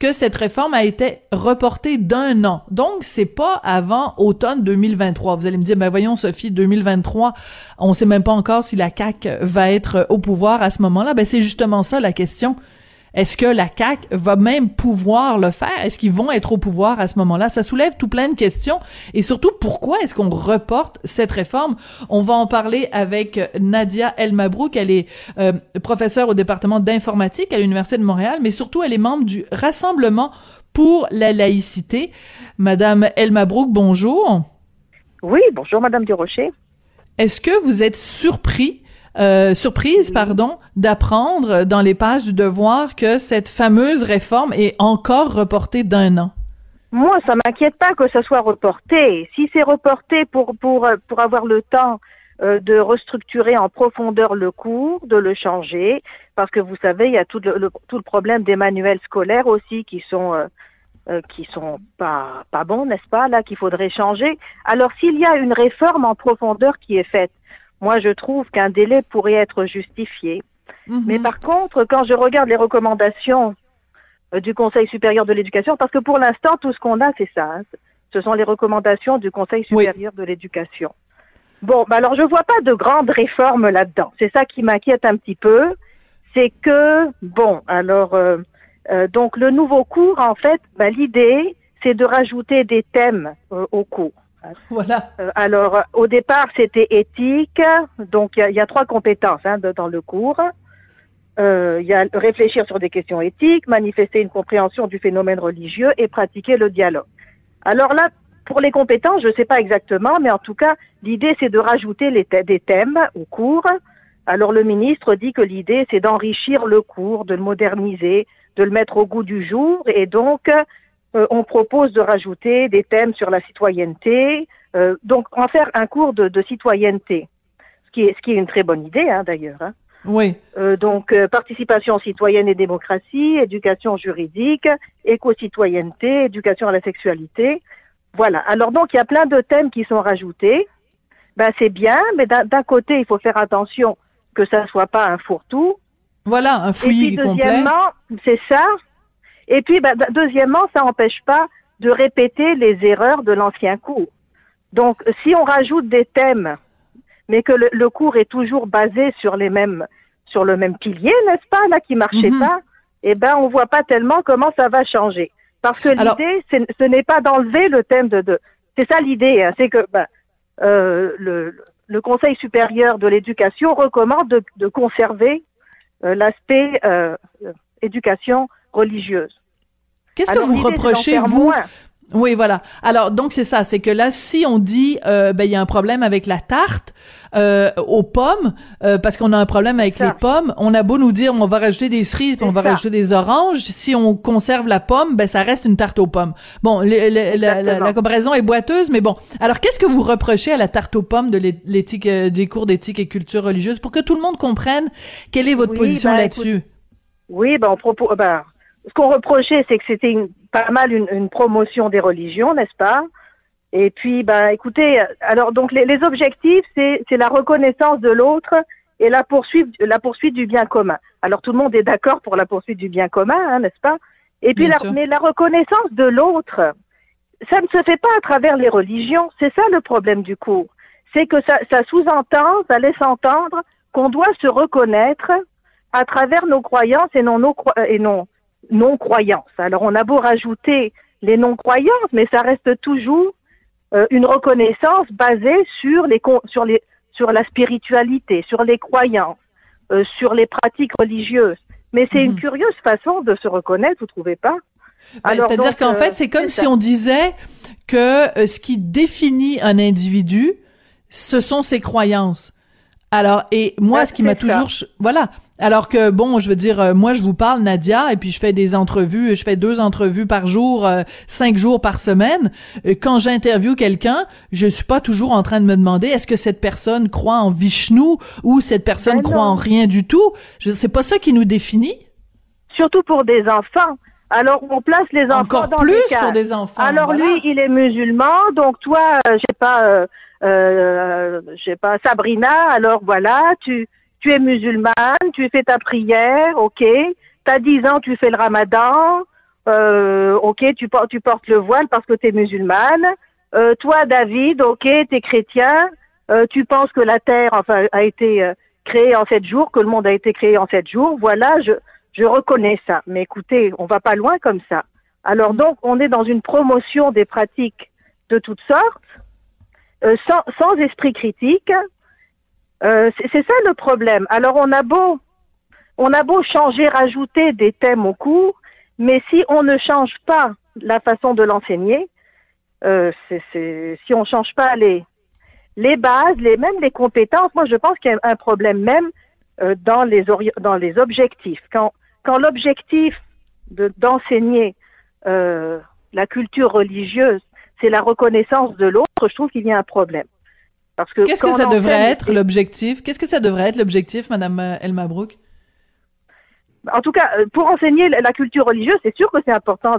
que cette réforme a été reportée d'1 an. Donc, c'est pas avant automne 2023. Vous allez me dire, ben voyons Sophie, 2023, on sait même pas encore si la CAQ va être au pouvoir à ce moment-là. Ben c'est justement ça la question. Est-ce que la CAQ va même pouvoir le faire? Est-ce qu'ils vont être au pouvoir à ce moment-là? Ça soulève tout plein de questions. Et surtout, pourquoi est-ce qu'on reporte cette réforme? On va en parler avec Nadia Elmabrouk. Elle est professeure au département d'informatique à l'Université de Montréal, mais surtout, elle est membre du Rassemblement pour la laïcité. Madame Elmabrouk, bonjour. Oui, bonjour, Madame Durocher. Est-ce que vous êtes surprise, d'apprendre dans les pages du Devoir que cette fameuse réforme est encore reportée d'1 an? Moi, ça m'inquiète pas que ça soit reporté. Si c'est reporté pour avoir le temps de restructurer en profondeur le cours, de le changer, parce que vous savez, il y a tout le problème des manuels scolaires aussi qui sont pas bons, n'est-ce pas, là, qu'il faudrait changer. Alors, s'il y a une réforme en profondeur qui est faite, moi, je trouve qu'un délai pourrait être justifié. Mmh. Mais par contre, quand je regarde les recommandations du Conseil supérieur de l'éducation, parce que pour l'instant, tout ce qu'on a, c'est ça. Hein, ce sont les recommandations du Conseil supérieur de l'éducation. Bon, bah alors je vois pas de grande réforme là-dedans. C'est ça qui m'inquiète un petit peu. C'est que, bon, alors, donc le nouveau cours, en fait, bah, l'idée, c'est de rajouter des thèmes au cours. Voilà. Alors, au départ, c'était éthique. Donc, il y a trois compétences dans le cours. Il y a réfléchir sur des questions éthiques, manifester une compréhension du phénomène religieux et pratiquer le dialogue. Alors là, pour les compétences, je ne sais pas exactement, mais en tout cas, l'idée, c'est de rajouter des thèmes au cours. Alors, le ministre dit que l'idée, c'est d'enrichir le cours, de le moderniser, de le mettre au goût du jour. Et donc, on propose de rajouter des thèmes sur la citoyenneté, donc en faire un cours de citoyenneté, ce qui est une très bonne idée d'ailleurs. Oui. Donc, participation citoyenne et démocratie, éducation juridique, éco-citoyenneté, éducation à la sexualité. Voilà. Alors donc, il y a plein de thèmes qui sont rajoutés. Ben, c'est bien, mais d'un côté, il faut faire attention que ça ne soit pas un fourre-tout. Voilà, un fouillis complet. Et puis, deuxièmement, c'est ça. Et puis, deuxièmement, ça n'empêche pas de répéter les erreurs de l'ancien cours. Donc, si on rajoute des thèmes, mais que le cours est toujours basé sur le même pilier, n'est-ce pas, là, qui marchait pas, eh ben, on voit pas tellement comment ça va changer. Parce que l'idée, ce n'est pas d'enlever le thème de c'est ça l'idée, c'est que, le Conseil supérieur de l'éducation recommande de conserver l'aspect éducation religieuse. Qu'est-ce que vous reprochez, vous? Oui, voilà. Alors, donc, c'est ça. C'est que là, si on dit il y a un problème avec la tarte aux pommes, parce qu'on a un problème avec les pommes, on a beau nous dire on va rajouter des cerises, puis on va rajouter des oranges, si on conserve la pomme, ben ça reste une tarte aux pommes. Bon, la comparaison est boiteuse, mais bon. Alors, qu'est-ce que vous reprochez à la tarte aux pommes de l'éthique des cours d'éthique et culture religieuse pour que tout le monde comprenne quelle est votre position là-dessus? Ce qu'on reprochait, c'est que c'était pas mal une promotion des religions, n'est-ce pas? Et puis, écoutez, alors donc les objectifs, c'est la reconnaissance de l'autre et la poursuite du bien commun. Alors tout le monde est d'accord pour la poursuite du bien commun, n'est-ce pas? Et puis mais la reconnaissance de l'autre, ça ne se fait pas à travers les religions. C'est ça le problème du cours. C'est que ça sous-entend, ça laisse entendre qu'on doit se reconnaître à travers nos croyances et non-croyance. Alors, on a beau rajouter les non-croyances, mais ça reste toujours une reconnaissance basée sur la spiritualité, sur les croyances, sur les pratiques religieuses. Mais c'est une curieuse façon de se reconnaître, vous trouvez pas? C'est-à-dire qu'en fait, c'est comme si on disait que ce qui définit un individu, ce sont ses croyances. Alors, et moi, ce qui m'a toujours... Voilà. Alors que, bon, je veux dire, moi, je vous parle, Nadia, et puis je fais des entrevues, je fais 2 entrevues par jour, 5 jours par semaine. Quand j'interviewe quelqu'un, je suis pas toujours en train de me demander est-ce que cette personne croit en Vishnu ou cette personne croit en rien du tout. C'est pas ça qui nous définit. Surtout pour des enfants. Alors, on place les enfants encore dans plus pour des enfants. Alors, lui, il est musulman, donc toi, je sais pas, Sabrina, alors voilà, tu es musulmane, tu fais ta prière, ok, t'as 10 ans, tu fais le ramadan, ok, tu portes le voile parce que t'es musulmane, toi David, ok, t'es chrétien, tu penses que la terre a été créée en 7 jours, que le monde a été créé en 7 jours, voilà, je reconnais ça, mais écoutez, on va pas loin comme ça. Alors donc, on est dans une promotion des pratiques de toutes sortes, sans esprit critique, c'est ça le problème. Alors on a beau changer, rajouter des thèmes au cours, mais si on ne change pas la façon de l'enseigner, si on change pas les bases, même les compétences, moi je pense qu'il y a un problème même dans les objectifs. Quand l'objectif d'enseigner la culture religieuse, c'est la reconnaissance de l'autre, je trouve qu'il y a un problème. Parce que qu'est-ce que ça devrait être l'objectif? Qu'est-ce que ça devrait être l'objectif, Madame Elmabrouk? En tout cas, pour enseigner la culture religieuse, c'est sûr que c'est important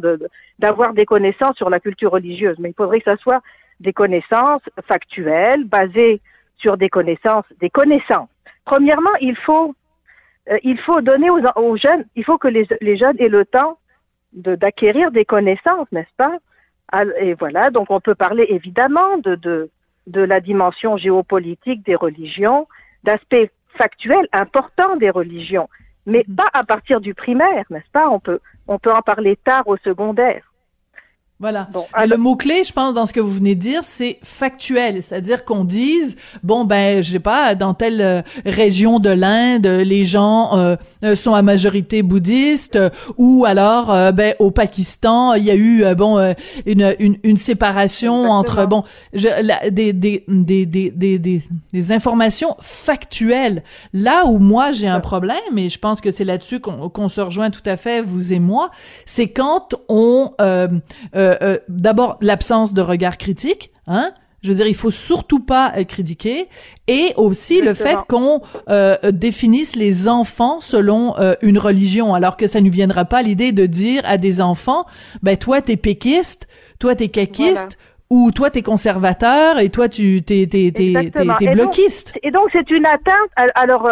d'avoir des connaissances sur la culture religieuse, mais il faudrait que ça soit des connaissances factuelles, basées sur des connaissances. Premièrement, il faut donner aux jeunes, il faut que les jeunes aient le temps d'acquérir des connaissances, n'est-ce pas? Et voilà, donc on peut parler évidemment de la dimension géopolitique des religions, d'aspects factuels importants des religions, mais pas à partir du primaire, n'est-ce pas? On peut en parler tard au secondaire. Voilà. Bon, alors... Le mot-clé, je pense, dans ce que vous venez de dire, c'est factuel. C'est-à-dire qu'on dise, bon, ben, je sais pas, dans telle région de l'Inde, les gens sont à majorité bouddhiste, ou alors, ben, au Pakistan, il y a eu, bon, une séparation. Exactement. Entre, bon, des informations factuelles. Là où moi, j'ai un problème, et je pense que c'est là-dessus qu'on se rejoint tout à fait, vous et moi, c'est quand on... d'abord, l'absence de regard critique, hein. Je veux dire, il faut surtout pas critiquer, et aussi exactement. Le fait qu'on définisse les enfants selon une religion, alors que ça ne viendra pas l'idée de dire à des enfants, ben toi t'es péquiste, toi t'es caquiste, voilà. Ou toi t'es conservateur et toi t'es bloquiste. Et donc c'est une atteinte à leur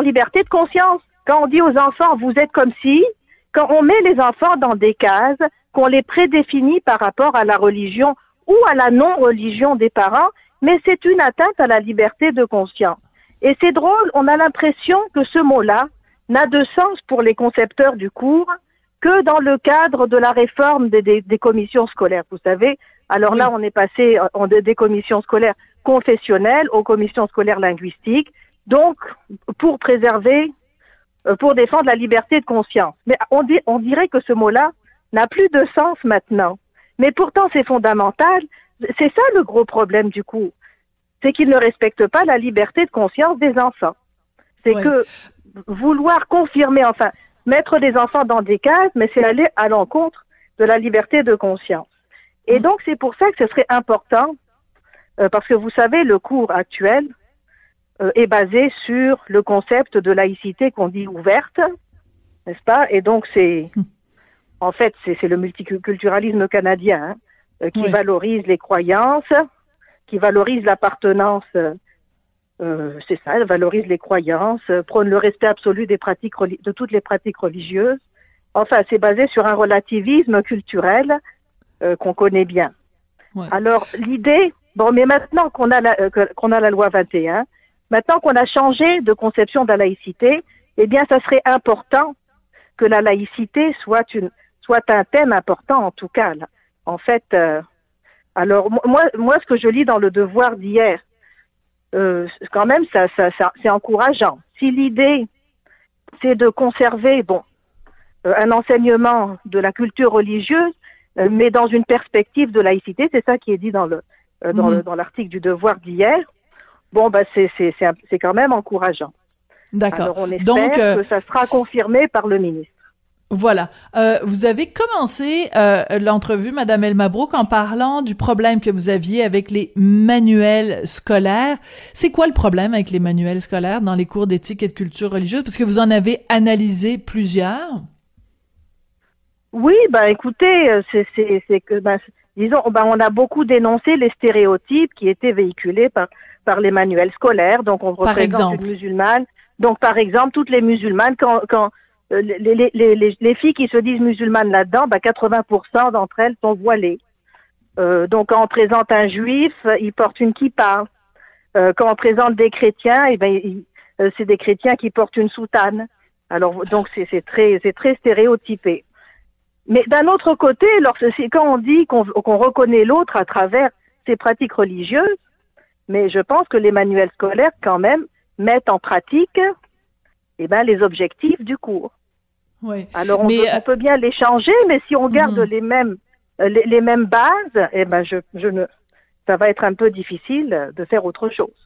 liberté de conscience. Quand on dit aux enfants, vous êtes comme si. Quand on met les enfants dans des cases, qu'on les prédéfinit par rapport à la religion ou à la non-religion des parents, mais c'est une atteinte à la liberté de conscience. Et c'est drôle, on a l'impression que ce mot-là n'a de sens pour les concepteurs du cours que dans le cadre de la réforme des commissions scolaires, vous savez. Alors là, on est passé des commissions scolaires confessionnelles aux commissions scolaires linguistiques, donc pour préserver... pour défendre la liberté de conscience. Mais on dirait que ce mot-là n'a plus de sens maintenant. Mais pourtant, c'est fondamental. C'est ça le gros problème du cours. C'est qu'il ne respecte pas la liberté de conscience des enfants. C'est que vouloir confirmer, enfin, mettre des enfants dans des cases, mais c'est aller à l'encontre de la liberté de conscience. Et donc, c'est pour ça que ce serait important, parce que vous savez, le cours actuel... est basé sur le concept de laïcité qu'on dit ouverte, n'est-ce pas? Et donc, c'est le multiculturalisme canadien hein, qui valorise les croyances, qui valorise l'appartenance, c'est ça, valorise les croyances, prône le respect absolu des pratiques de toutes les pratiques religieuses. Enfin, c'est basé sur un relativisme culturel qu'on connaît bien. Ouais. Alors, l'idée... Bon, mais maintenant qu'on a la loi 21... Maintenant qu'on a changé de conception de la laïcité, eh bien, ça serait important que la laïcité soit un thème important, en tout cas. Là. En fait, alors, moi, ce que je lis dans Le Devoir d'hier, quand même, ça, c'est encourageant. Si l'idée, c'est de conserver, un enseignement de la culture religieuse, mais dans une perspective de laïcité, c'est ça qui est dit dans l'article du Devoir d'hier. Bon, ben, c'est quand même encourageant. D'accord. Alors, on espère que ça sera confirmé par le ministre. Voilà. Vous avez commencé l'entrevue, Madame Elmabrouk, en parlant du problème que vous aviez avec les manuels scolaires. C'est quoi le problème avec les manuels scolaires dans les cours d'éthique et de culture religieuse? Parce que vous en avez analysé plusieurs. Oui, ben, écoutez, c'est que, ben, disons, ben, on a beaucoup dénoncé les stéréotypes qui étaient véhiculés par les manuels scolaires, donc on représente une musulmane. Donc, par exemple, toutes les musulmanes, quand les filles qui se disent musulmanes là-dedans, ben 80% d'entre elles sont voilées. Donc, quand on présente un juif, il porte une kippa. Quand on présente des chrétiens, c'est des chrétiens qui portent une soutane. Alors, donc, c'est très stéréotypé. Mais d'un autre côté, quand on dit qu'on reconnaît l'autre à travers ses pratiques religieuses, mais je pense que les manuels scolaires, quand même, mettent en pratique les objectifs du cours. Oui. Alors, on peut bien les changer, mais si on garde les mêmes bases, ça va être un peu difficile de faire autre chose.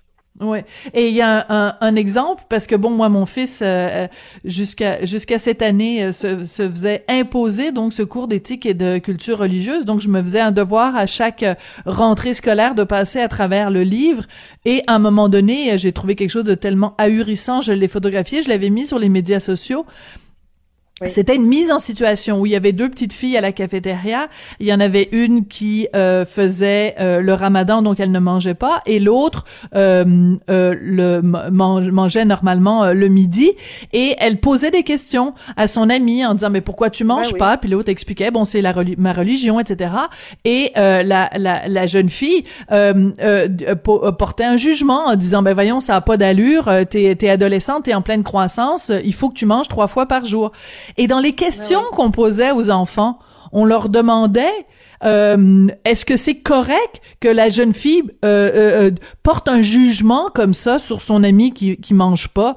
Ouais. Et il y a un exemple, parce que bon, moi, mon fils, jusqu'à cette année, se faisait imposer, donc, ce cours d'éthique et de culture religieuse. Donc, je me faisais un devoir à chaque rentrée scolaire de passer à travers le livre. Et à un moment donné, j'ai trouvé quelque chose de tellement ahurissant. Je l'ai photographié, je l'avais mis sur les médias sociaux. C'était une mise en situation où il y avait deux petites filles à la cafétéria. Il y en avait une qui faisait le ramadan, donc elle ne mangeait pas, et l'autre mangeait normalement le midi. Et elle posait des questions à son amie en disant « Mais pourquoi tu manges pas ?» Puis l'autre expliquait « Bon, c'est ma religion, etc. » Et la jeune fille portait un jugement en disant « Ben voyons, ça a pas d'allure, t'es adolescente, t'es en pleine croissance, il faut que tu manges 3 fois par jour. » Et dans les questions qu'on posait aux enfants, on leur demandait est-ce que c'est correct que la jeune fille porte un jugement comme ça sur son ami qui mange pas?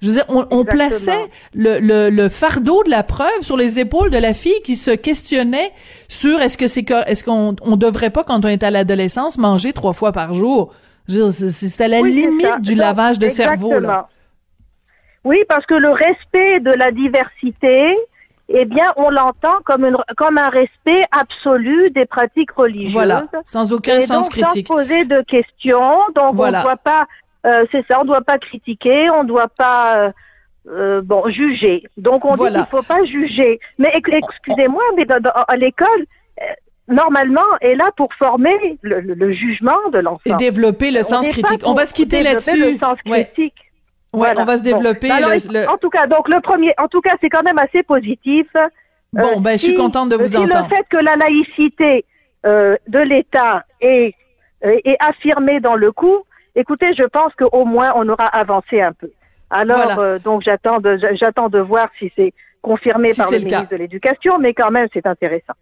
Je veux dire, on plaçait le fardeau de la preuve sur les épaules de la fille qui se questionnait sur est-ce qu'on devrait pas, quand on est à l'adolescence, manger 3 fois par jour. Je veux dire, c'est à la limite du lavage de cerveau, là. Oui, parce que le respect de la diversité, eh bien, on l'entend comme un respect absolu des pratiques religieuses. Voilà, sans aucun sens donc, critique. Sans poser de questions, donc voilà. On ne doit pas... c'est ça, on ne doit pas critiquer, on ne doit pas juger. Donc on dit qu'il ne faut pas juger. Mais excusez-moi, mais à l'école, normalement, est là pour former le jugement de l'enfant. Et développer le sens critique. On va se quitter là-dessus. Le sens critique. Ouais, voilà. On va se développer. Bon. En tout cas, donc le premier. En tout cas, c'est quand même assez positif. Bon, je suis contente de vous entendre. Le fait que la laïcité de l'État est affirmée dans le coup. Écoutez, je pense qu'au moins, on aura avancé un peu. Alors, donc, j'attends de voir si c'est confirmé par le ministre de l'Éducation, mais quand même, c'est intéressant.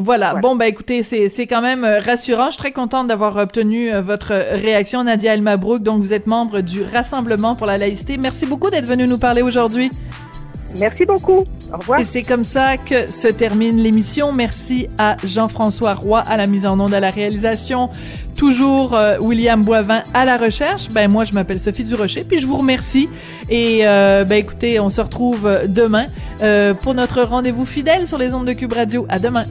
Voilà. Bon, écoutez, c'est quand même rassurant. Je suis très contente d'avoir obtenu votre réaction, Nadia Elmabrouk. Donc, vous êtes membre du Rassemblement pour la laïcité. Merci beaucoup d'être venue nous parler aujourd'hui. Merci beaucoup. Au revoir. Et c'est comme ça que se termine l'émission. Merci à Jean-François Roy à la mise en onde, à la réalisation. Toujours William Boivin à la recherche. Moi, je m'appelle Sophie Durocher, puis je vous remercie. Et écoutez, on se retrouve demain pour notre rendez-vous fidèle sur les ondes de Cube Radio. À demain.